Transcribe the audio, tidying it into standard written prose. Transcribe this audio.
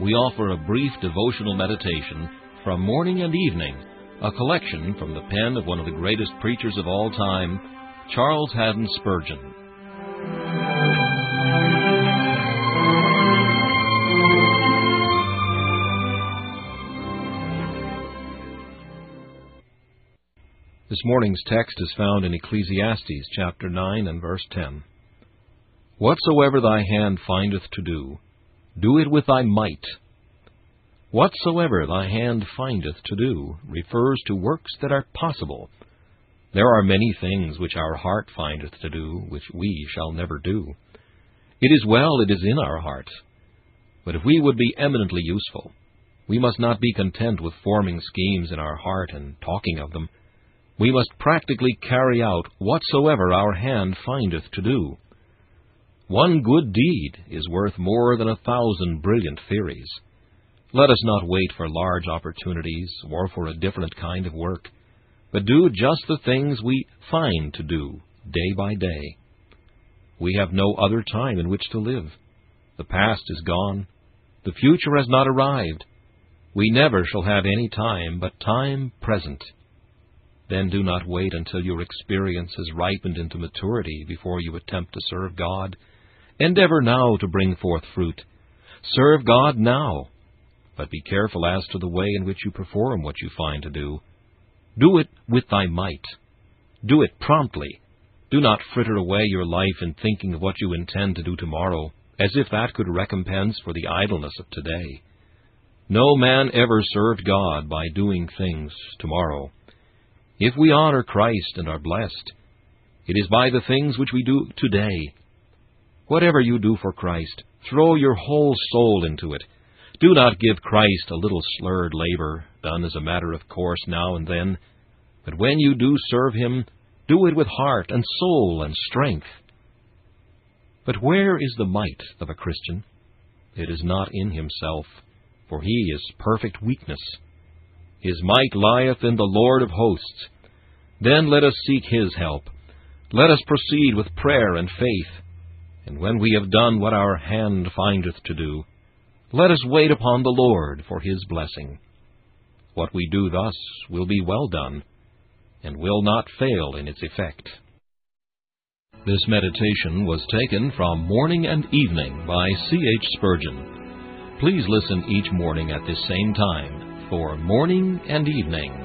we offer a brief devotional meditation from Morning and Evening, a collection from the pen of one of the greatest preachers of all time, Charles Haddon Spurgeon. This morning's text is found in Ecclesiastes chapter 9 and verse 10. "Whatsoever thy hand findeth to do, do it with thy might." Whatsoever thy hand findeth to do refers to works that are possible. There are many things which our heart findeth to do, which we shall never do. It is well it is in our heart. But if we would be eminently useful, we must not be content with forming schemes in our heart and talking of them. We must practically carry out whatsoever our hand findeth to do. One good deed is worth more than 1,000 brilliant theories. Let us not wait for large opportunities or for a different kind of work, but do just the things we find to do day by day. We have no other time in which to live. The past is gone. The future has not arrived. We never shall have any time but time present. Then do not wait until your experience has ripened into maturity before you attempt to serve God. Endeavor now to bring forth fruit. Serve God now, but be careful as to the way in which you perform what you find to do. Do it with thy might. Do it promptly. Do not fritter away your life in thinking of what you intend to do tomorrow, as if that could recompense for the idleness of today. No man ever served God by doing things tomorrow. If we honor Christ and are blessed, it is by the things which we do today. Whatever you do for Christ, throw your whole soul into it. Do not give Christ a little slurred labor, done as a matter of course now and then. But when you do serve Him, do it with heart and soul and strength. But where is the might of a Christian? It is not in himself, for he is perfect weakness. His might lieth in the Lord of hosts. Then let us seek His help. Let us proceed with prayer and faith. And when we have done what our hand findeth to do, let us wait upon the Lord for His blessing. what we do thus will be well done, and will not fail in its effect. This meditation was taken from Morning and Evening by C.H. Spurgeon. Please listen each morning at this same time for Morning and Evening.